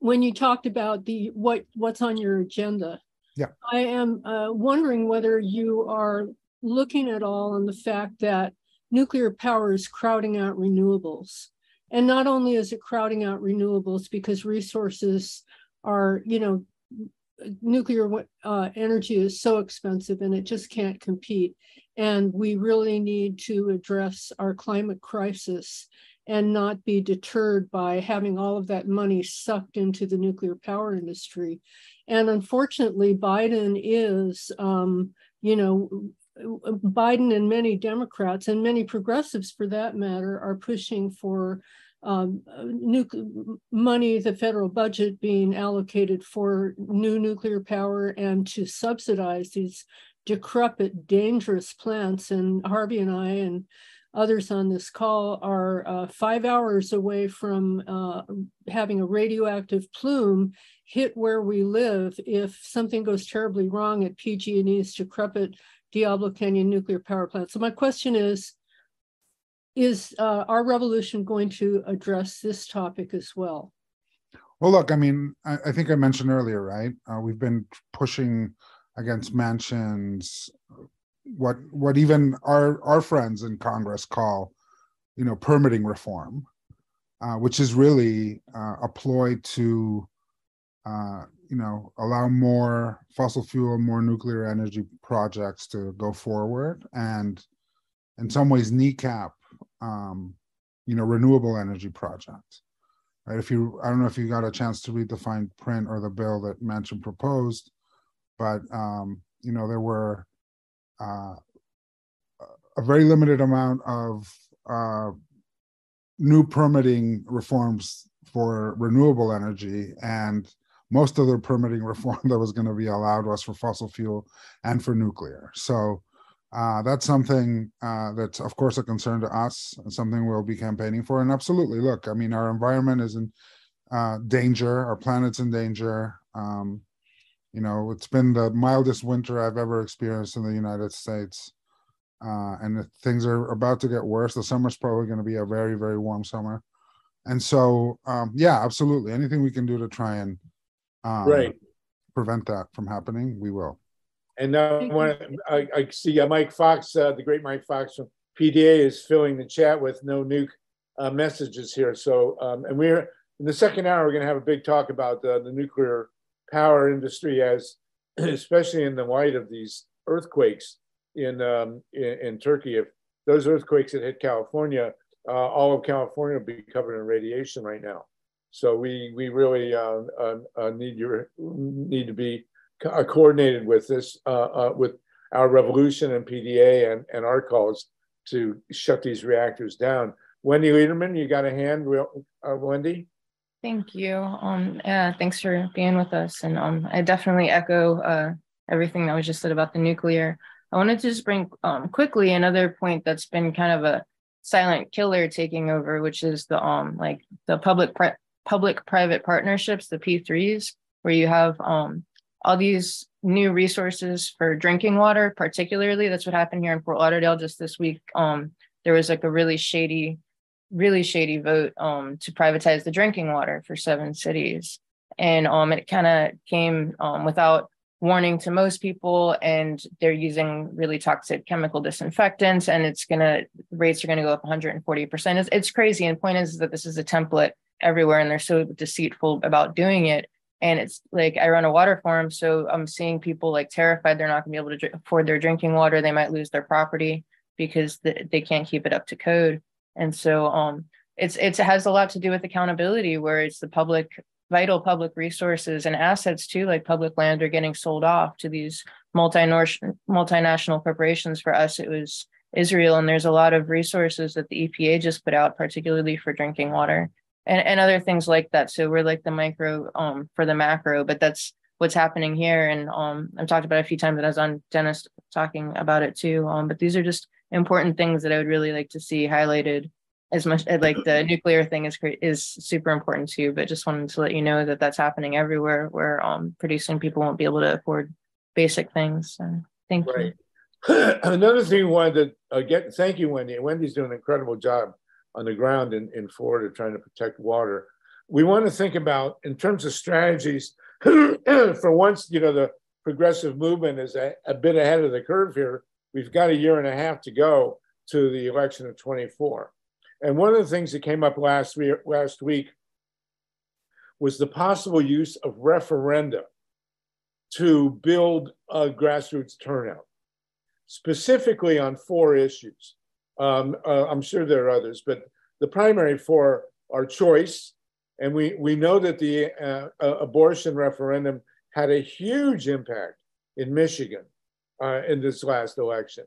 when you talked about the what what's on your agenda, yeah, I am uh, wondering whether you are looking at all on the fact that nuclear power is crowding out renewables, and not only is it crowding out renewables because resources are, you know, nuclear uh, energy is so expensive and it just can't compete. And we really need to address our climate crisis and not be deterred by having all of that money sucked into the nuclear power industry. And unfortunately, Biden is, um, you know, Biden and many Democrats and many progressives, for that matter, are pushing for Um, nu- money, the federal budget being allocated for new nuclear power and to subsidize these decrepit, dangerous plants. And Harvey and I and others on this call are uh, five hours away from uh, having a radioactive plume hit where we live if something goes terribly wrong at P G and E's decrepit Diablo Canyon nuclear power plant. So my question is, Is uh, our revolution going to address this topic as well? Well, look, I mean, I, I think I mentioned earlier, right? Uh, we've been pushing against Manchin's, what what even our our friends in Congress call, you know, permitting reform, uh, which is really uh, a ploy to, uh, you know, allow more fossil fuel, more nuclear energy projects to go forward, and in some ways kneecap Um, you know, renewable energy project, right? If you, I don't know if you got a chance to read the fine print or the bill that Manchin proposed, but, um, you know, there were uh, a very limited amount of uh, new permitting reforms for renewable energy, and most of the permitting reform that was going to be allowed was for fossil fuel and for nuclear. So uh, that's something uh, that's, of course, a concern to us and something we'll be campaigning for. And absolutely, look, I mean, our environment is in uh, danger. Our planet's in danger. Um, you know, it's been the mildest winter I've ever experienced in the United States. Uh, and things are about to get worse. The summer's probably going to be a very, very warm summer. And so, um, yeah, absolutely. Anything we can do to try and um, right. prevent that from happening, we will. And now I, I see Mike Fox, uh, the great Mike Fox from P D A, is filling the chat with no nuke uh, messages here. So, um, and we're in the second hour, we're going to have a big talk about uh, the nuclear power industry, as especially in the light of these earthquakes in um, in, in Turkey. If those earthquakes that hit California, uh, all of California will be covered in radiation right now. So we we really uh, uh, need your need to be co coordinated with this uh, uh, with Our Revolution and P D A and and our calls to shut these reactors down. Wendy Liederman, you got a hand, uh, Wendy? Thank you. Um, yeah, thanks for being with us. And um, I definitely echo uh, everything that was just said about the nuclear. I wanted to just bring um, quickly another point that's been kind of a silent killer taking over, which is the um like the public pri public private partnerships, the P threes, where you have um all these new resources for drinking water. Particularly, that's what happened here in Fort Lauderdale just this week. Um, there was like a really shady, really shady vote um to privatize the drinking water for seven cities, and um it kind of came um without warning to most people, and they're using really toxic chemical disinfectants, and it's gonna rates are gonna go up one hundred forty percent. It's, it's crazy. And point is that this is a template everywhere, and they're so deceitful about doing it. And it's like, I run a water farm, so I'm seeing people like terrified they're not gonna be able to drink, afford their drinking water. They might lose their property because the, they can't keep it up to code. And so um, it's, it's it has a lot to do with accountability, where it's the public. Vital public resources and assets too, like public land, are getting sold off to these multinational corporations. For us, it was Israel, and there's a lot of resources that the E P A just put out, particularly for drinking water and, and other things like that. So we're like the micro um, for the macro, but that's what's happening here. And um, I've talked about it a few times, and I was on Dennis talking about it too. Um, but these are just important things that I would really like to see highlighted. As much like the nuclear thing is is super important too, but just wanted to let you know that that's happening everywhere, where um, pretty soon people won't be able to afford basic things. So thank right. you. Another thing we wanted to uh, get, thank you, Wendy. Wendy's doing an incredible job on the ground in, in Florida trying to protect water. We want to think about, in terms of strategies, for once, you know, the progressive movement is a, a bit ahead of the curve here. We've got a year and a half to go to the election of twenty-four. And one of the things that came up last week, last week was the possible use of referenda to build a grassroots turnout, specifically on four issues. Um, uh, I'm sure there are others, but the primary four are choice. And we, we know that the uh, uh, abortion referendum had a huge impact in Michigan uh, in this last election.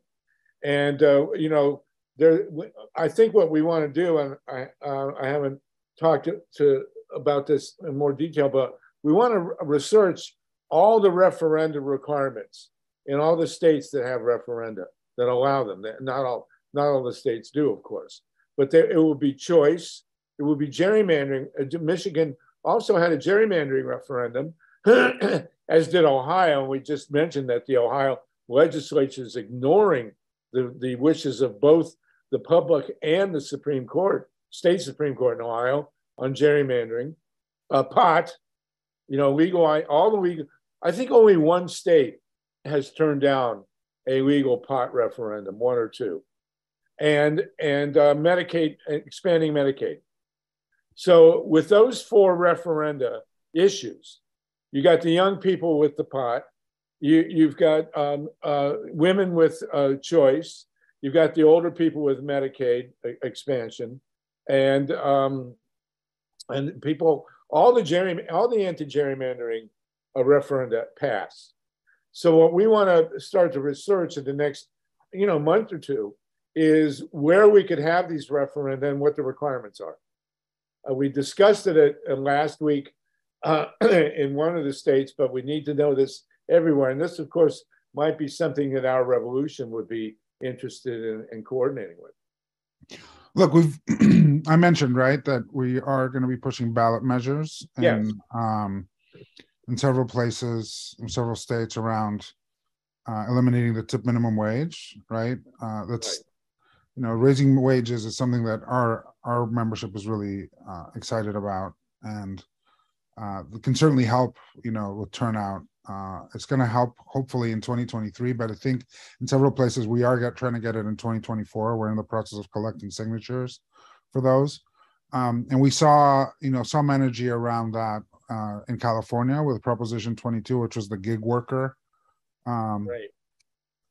And, uh, you know, There, I think what we want to do, and I, uh, I haven't talked to, to about this in more detail, but we want to research all the referenda requirements in all the states that have referenda that allow them. Not all, not all the states do, of course, but there, it will be choice. It will be gerrymandering. Michigan also had a gerrymandering referendum, as did Ohio. We just mentioned that the Ohio legislature is ignoring the, the wishes of both the public and the Supreme Court, state Supreme Court in Ohio, on gerrymandering. Uh, pot, you know, legal, all the legal, I think only one state has turned down a legal pot referendum, one or two. And, and uh, Medicaid, expanding Medicaid. So with those four referenda issues, you got the young people with the pot, you, you've got um, uh, women with uh, choice, you've got the older people with Medicaid expansion, and um, and people, all the gerry, all the anti-gerrymandering referenda pass. So what we want to start to research in the next, you know, month or two is where we could have these referenda and what the requirements are. Uh, we discussed it at, uh, last week uh, in one of the states, but we need to know this everywhere. And this, of course, might be something that Our Revolution would be interested in, in coordinating with. Look, we've I mentioned, right, that we are going to be pushing ballot measures in, yes. um, in several places, in several states around uh, eliminating the tip minimum wage, right? Uh, that's, right. you know, raising wages is something that our our membership is really uh, excited about, and uh, can certainly help, you know, with turnout. Uh, it's going to help, hopefully, in twenty twenty-three, but I think in several places we are get, trying to get it in twenty twenty-four. We're in the process of collecting signatures for those. Um, and we saw, you know, some energy around that uh, in California with Proposition twenty-two, which was the gig worker, um, right.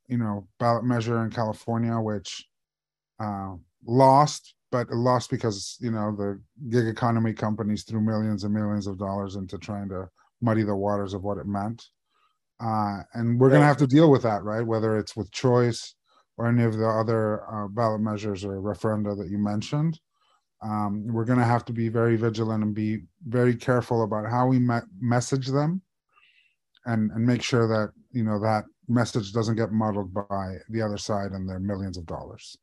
you know, ballot measure in California, which uh, lost, but it lost because, you know, the gig economy companies threw millions and millions of dollars into trying to muddy the waters of what it meant. Uh, and we're yeah. going to have to deal with that, right? Whether it's with choice or any of the other uh, ballot measures or referenda that you mentioned, um, we're going to have to be very vigilant and be very careful about how we me message them and, and make sure that, you know, that message doesn't get muddled by the other side and their millions of dollars.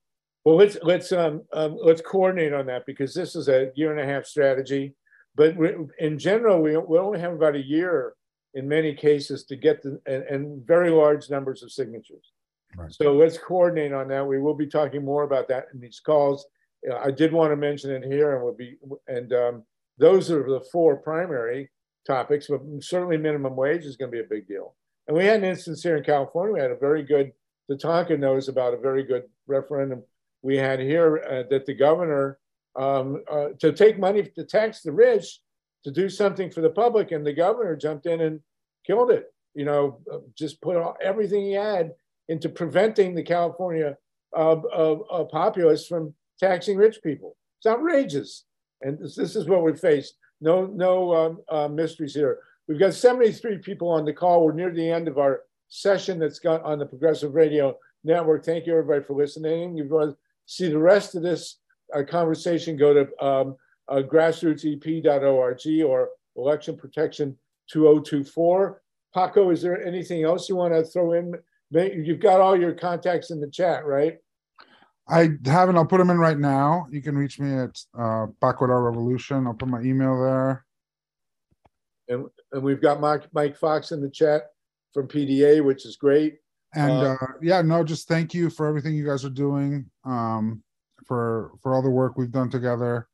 Well, let's, let's, um, um, let's coordinate on that, because this is a year and a half strategy. But in general, we only have about a year in many cases to get the, and, and very large numbers of signatures. Right. So let's coordinate on that. We will be talking more about that in these calls. I did want to mention it here, and we'll be, and um, those are the four primary topics, but certainly minimum wage is going to be a big deal. And we had an instance here in California. We had a very good, Tatanka knows about a very good referendum we had here uh, that the governor, Um, uh, to take money to tax the rich, to do something for the public, and the governor jumped in and killed it. You know, just put all, everything he had into preventing the California uh, uh, uh, populace from taxing rich people. It's outrageous, and this, this is what we faced. No, no um, uh, mysteries here. We've got seventy-three people on the call. We're near the end of our session that's got on the Progressive Radio Network. Thank you, everybody, for listening. You want to see the rest of this a conversation, go to um, uh, grassroots E P dot org or Election Protection two oh two four. Paco, is there anything else you want to throw in? You've got all your contacts in the chat, right? I haven't. I'll put them in right now. You can reach me at uh, Paco at Our Revolution. I'll put my email there. And, and we've got Mike, Mike Fox in the chat from P D A, which is great. And uh, uh, yeah, no, just thank you for everything you guys are doing. Um, for for all the work we've done together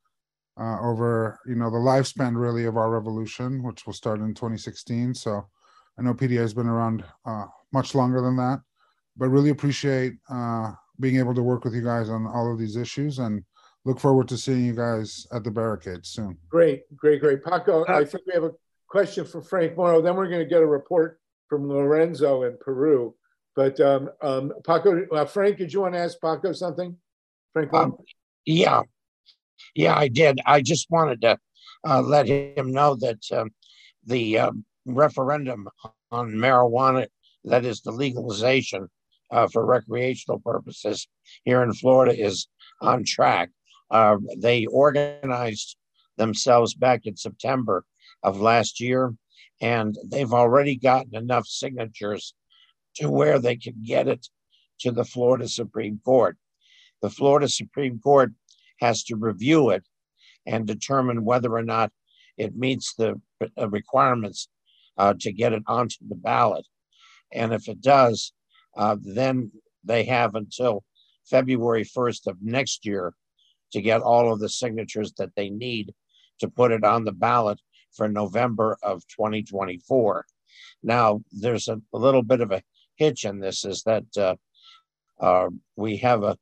uh, over, you know, the lifespan really of Our Revolution, which will start in twenty sixteen. So I know P D A has been around uh, much longer than that, but really appreciate uh, being able to work with you guys on all of these issues, and look forward to seeing you guys at the barricades soon. Great, great, great. Paco, I think we have a question for Frank Morrow. Then we're going to get a report from Lorenzo in Peru. But um, um, Paco, uh, Frank, did you want to ask Paco something? Um, yeah, yeah, I did. I just wanted to uh, let him know that um, the um, referendum on marijuana, that is the legalization uh, for recreational purposes here in Florida, is on track. Uh, they organized themselves back in September of last year, and they've already gotten enough signatures to where they can get it to the Florida Supreme Court. The Florida Supreme Court has to review it and determine whether or not it meets the requirements uh, to get it onto the ballot. And if it does, uh, then they have until February first of next year to get all of the signatures that they need to put it on the ballot for November of twenty twenty-four. Now, there's a, a little bit of a hitch in this, is that uh, uh, we have a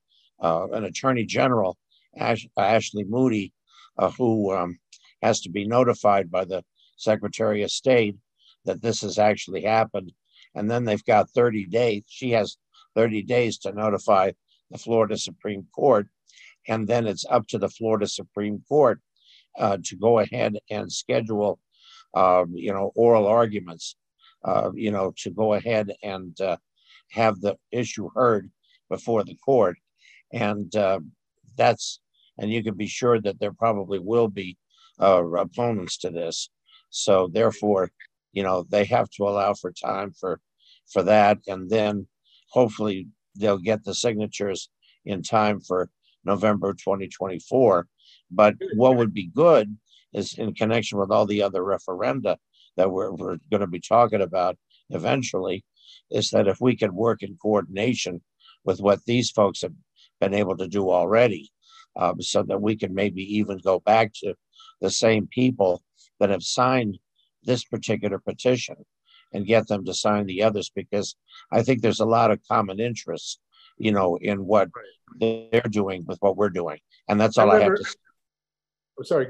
Uh, an attorney general, Ash, Ashley Moody, uh, who um, has to be notified by the Secretary of State that this has actually happened. And then they've got thirty days. She has thirty days to notify the Florida Supreme Court. And then it's up to the Florida Supreme Court uh, to go ahead and schedule, uh, you know, oral arguments, uh, you know, to go ahead and uh, have the issue heard before the court. And uh, that's and you can be sure that there probably will be uh, opponents to this. So therefore, you know, they have to allow for time for for that, and then hopefully they'll get the signatures in time for November twenty twenty-four. But what would be good is, in connection with all the other referenda that we're, we're going to be talking about eventually, is that if we could work in coordination with what these folks have been able to do already, um, so that we can maybe even go back to the same people that have signed this particular petition and get them to sign the others, because I think there's a lot of common interests, you know, in what they're doing with what we're doing. And that's all I, remember, I have to say. I'm sorry.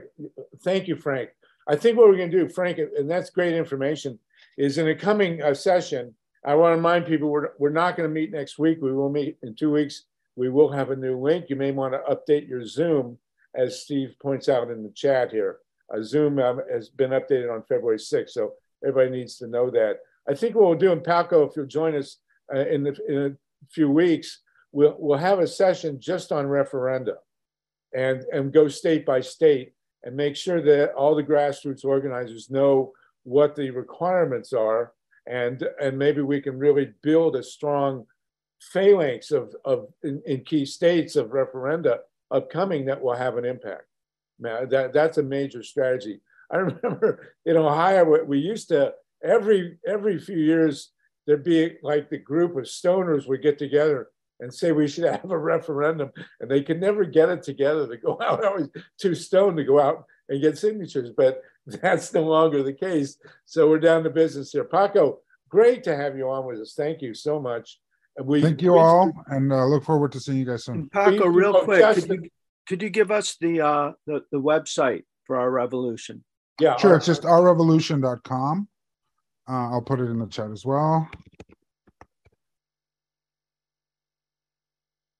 Thank you, Frank. I think what we're going to do, Frank, and that's great information, is in the coming uh, session, I want to remind people we're, we're not going to meet next week. We will meet in two weeks. We will have a new link. You may want to update your Zoom, as Steve points out in the chat here. Uh, Zoom um, has been updated on February sixth, so everybody needs to know that. I think what we'll do, and Paco, if you'll join us uh, in, the, in a few weeks, we'll, we'll have a session just on referenda and, and go state by state and make sure that all the grassroots organizers know what the requirements are, and, and maybe we can really build a strong phalanx of, of in, in key states of referenda upcoming that will have an impact. Man, that, that's a major strategy. I remember in Ohio, we used to, every every few years, there'd be like the group of stoners would get together and say we should have a referendum, and they could never get it together to go out. Always too stoned to go out and get signatures, but that's no longer the case. So we're down to business here. Paco, great to have you on with us. Thank you so much. And we Thank you we, all, and uh, look forward to seeing you guys soon. And Paco, we, real oh, quick, Justin, could, you, could you give us the, uh, the, the website for Our Revolution? Yeah, sure. Our, it's just our revolution dot com. Uh, I'll put it in the chat as well.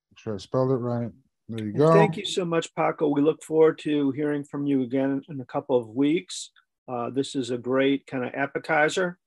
Make sure I spelled it right. There you go. Thank you so much, Paco. We look forward to hearing from you again in a couple of weeks. Uh, this is a great kind of appetizer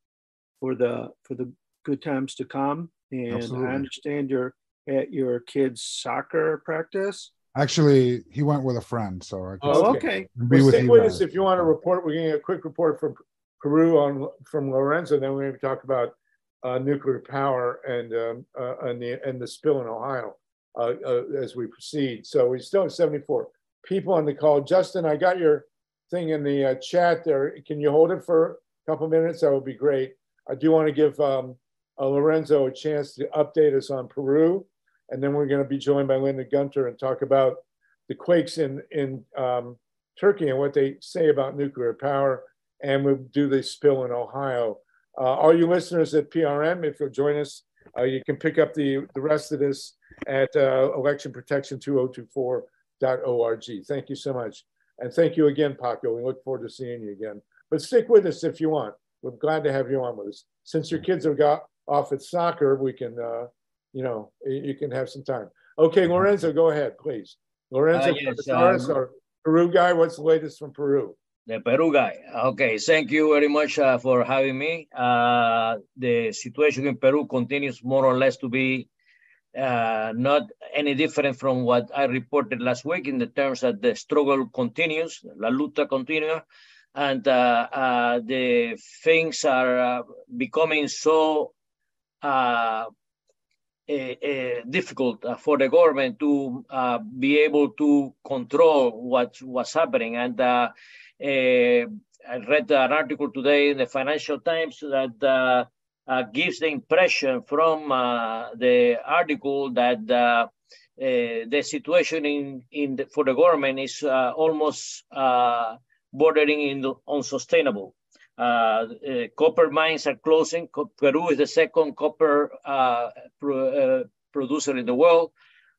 for the for the good times to come. And absolutely. I understand you're at your kid's soccer practice. Actually, he went with a friend, so I guess oh, okay. Be well, with stay with us if you want to report. We're going to get a quick report from Peru on from Lorenzo. Then we're going to talk about uh, nuclear power and um, uh, and the and the spill in Ohio uh, uh, as we proceed. So we still have seventy-four people on the call. Justin, I got your thing in the uh, chat there. Can you hold it for a couple minutes? That would be great. I do want to give um, uh, Lorenzo a chance to update us on Peru. And then we're going to be joined by Linda Gunter and talk about the quakes in, in um, Turkey and what they say about nuclear power. And we'll do the spill in Ohio. Uh, all you listeners at P R N, if you'll join us, uh, you can pick up the, the rest of this at uh, election protection two oh two four dot org. Thank you so much. And thank you again, Paco. We look forward to seeing you again. But stick with us if you want. We're glad to have you on with us. Since your kids have got off at soccer, we can... Uh, you know, you can have some time. Okay, Lorenzo, go ahead, please. Lorenzo, uh, yes, Paris, um, our Peru guy, what's the latest from Peru? The Peru guy. Okay, thank you very much uh, for having me. Uh, the situation in Peru continues more or less to be uh, not any different from what I reported last week, in the terms that the struggle continues, la lucha continua, and uh, uh, the things are uh, becoming so uh, Uh, uh, difficult uh, for the government to uh, be able to control what was happening. And uh, uh, I read an article today in the Financial Times that uh, uh, gives the impression from uh, the article that uh, uh, the situation in, in the, for the government is uh, almost uh, bordering in the unsustainable. Uh, uh, copper mines are closing. Co Peru is the second copper uh, pro uh, producer in the world.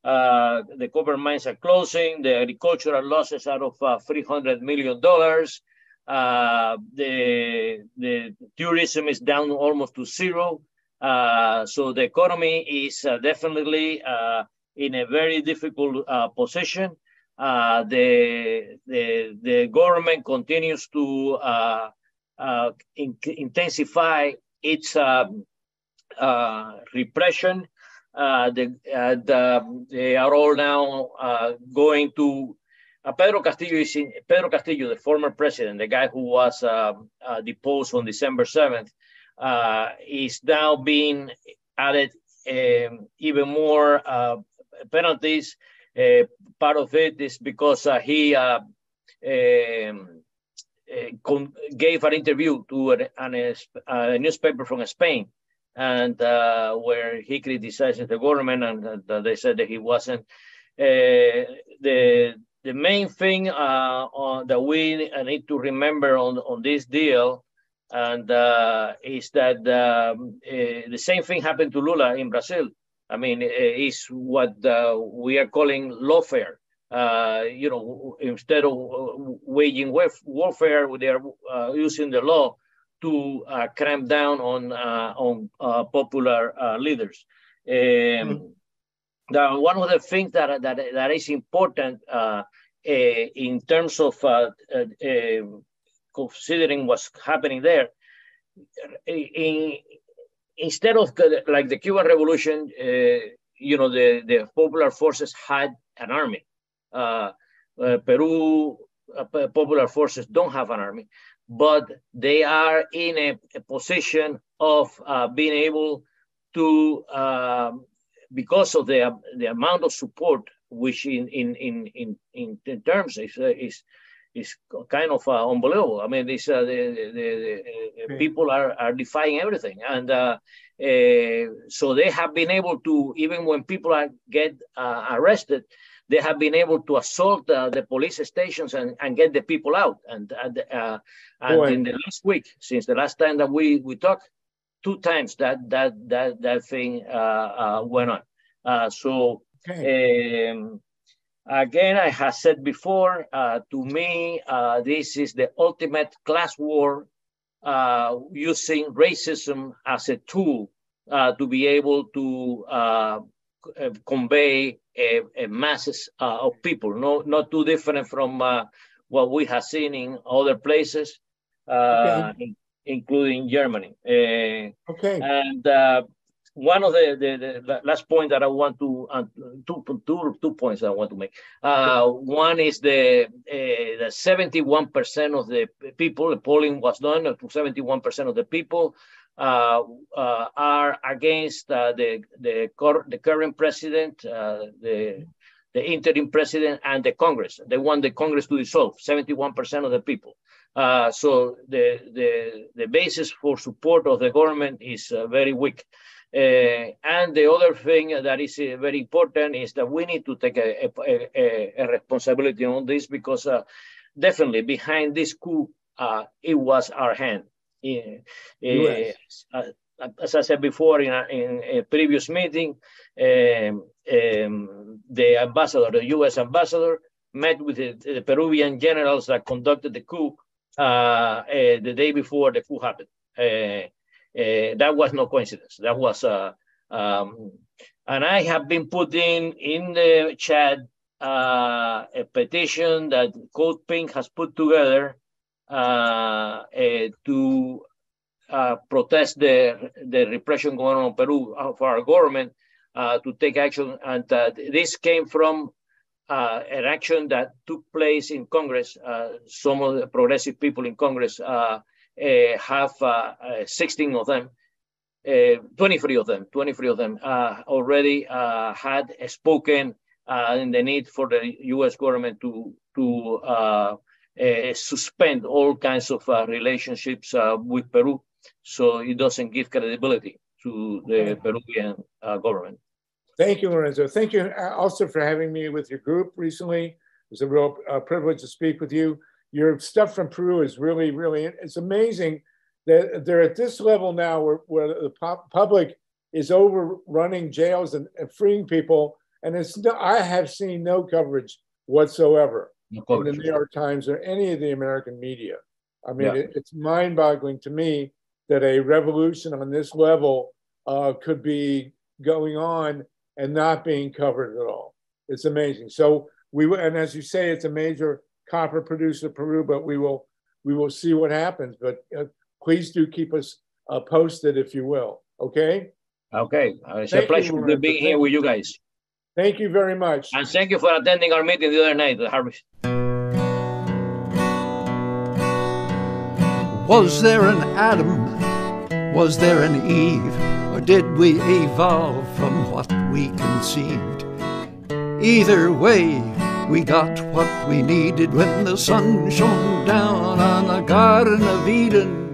Uh, the copper mines are closing. The agricultural losses are of uh, three hundred million dollars. Uh, the, the tourism is down almost to zero. Uh, so the economy is uh, definitely uh, in a very difficult uh, position. Uh, the, the, the government continues to uh, Uh, in, intensify its uh, uh, repression. Uh, the, uh, the, they are all now uh, going to Uh, Pedro Castillo is in, Pedro Castillo, the former president, the guy who was uh, uh, deposed on December seventh, uh, is now being added um, even more uh, penalties. Uh, part of it is because uh, he uh, um, uh, gave an interview to an, an, a newspaper from Spain, and uh, where he criticized the government, and uh, they said that he wasn't uh, the. The main thing uh, on, that we need to remember on, on this deal and uh, is that um, uh, the same thing happened to Lula in Brazil. I mean, it's what uh, we are calling lawfare. Uh, you know, instead of waging warfare, they are uh, using the law to uh, cramp down on, uh, on uh, popular uh, leaders. Um, mm-hmm. The, one of the things that that, that is important uh, eh, in terms of uh, uh, eh, considering what's happening there, in, instead of like the Cuban Revolution, eh, you know, the, the popular forces had an army. Uh, uh, Peru uh, popular forces don't have an army, but they are in a, a position of uh, being able to uh, because of the the amount of support, which in in in in, in terms is uh, is is kind of uh, unbelievable. I mean, these uh, the the, the okay. people are are defying everything, and uh, uh, so they have been able to, even when people are, get uh, arrested, they have been able to assault uh, the police stations and, and get the people out. And and, uh, and in the last week, since the last time that we we talked, Two times that that that that thing uh, uh, went on. Uh, so okay. um, again, I have said before. Uh, to me, uh, this is the ultimate class war, uh, using racism as a tool uh, to be able to uh, convey a, a masses uh, of people. No, not too different from uh, what we have seen in other places. Uh, okay. Including Germany. Uh, okay. And uh, one of the, the, the last point that I want to uh, two, two, two points I want to make. Uh, okay. One is the uh, the seventy-one percent of the people, the polling was done. seventy-one percent of the people uh, uh, are against uh, the the, cor the current president, uh, the the interim president, and the Congress. They want the Congress to dissolve. seventy-one percent of the people. Uh, so the, the the basis for support of the government is uh, very weak. Uh, and the other thing that is uh, very important is that we need to take a, a, a responsibility on this, because uh, definitely behind this coup, uh, it was our hand. Uh, yes. uh, as I said before in a, in a previous meeting, um, um, the ambassador, the U S ambassador, met with the, the Peruvian generals that conducted the coup. Uh, uh, the day before the coup happened, uh, uh, that was no coincidence. That was, uh, um, and I have been putting in the chat uh, a petition that Code Pink has put together uh, uh, to uh, protest the the repression going on in Peru of our government uh, to take action, and uh, this came from. Uh, an action that took place in Congress. Uh, some of the progressive people in Congress uh, uh, have uh, uh, sixteen of them, uh, twenty-three of them, twenty-three of them uh, already uh, had spoken uh, in the need for the U S government to to uh, uh, suspend all kinds of uh, relationships uh, with Peru, so it doesn't give credibility to the Peruvian uh, government. Thank you, Lorenzo. Thank you also for having me with your group recently. It was a real uh, privilege to speak with you. Your stuff from Peru is really, really, it's amazing that they're at this level now where, where the public is overrunning jails and, and freeing people. And it's no, I have seen no coverage whatsoever no coverage. in the New York Times or any of the American media. I mean, yeah. it, it's mind-boggling to me that a revolution on this level uh, could be going on and not being covered at all. It's amazing. So we, and as you say, it's a major copper producer, Peru, but we will, we will see what happens, but uh, please do keep us uh, posted, if you will. Okay. Okay. Uh, it's thank a pleasure you, to be here with you guys. Thank you very much. And thank you for attending our meeting the other night, Harvey. Was there an Adam? Was there an Eve? Or did we evolve from what we conceived? Either way, we got what we needed when the sun shone down on the Garden of Eden.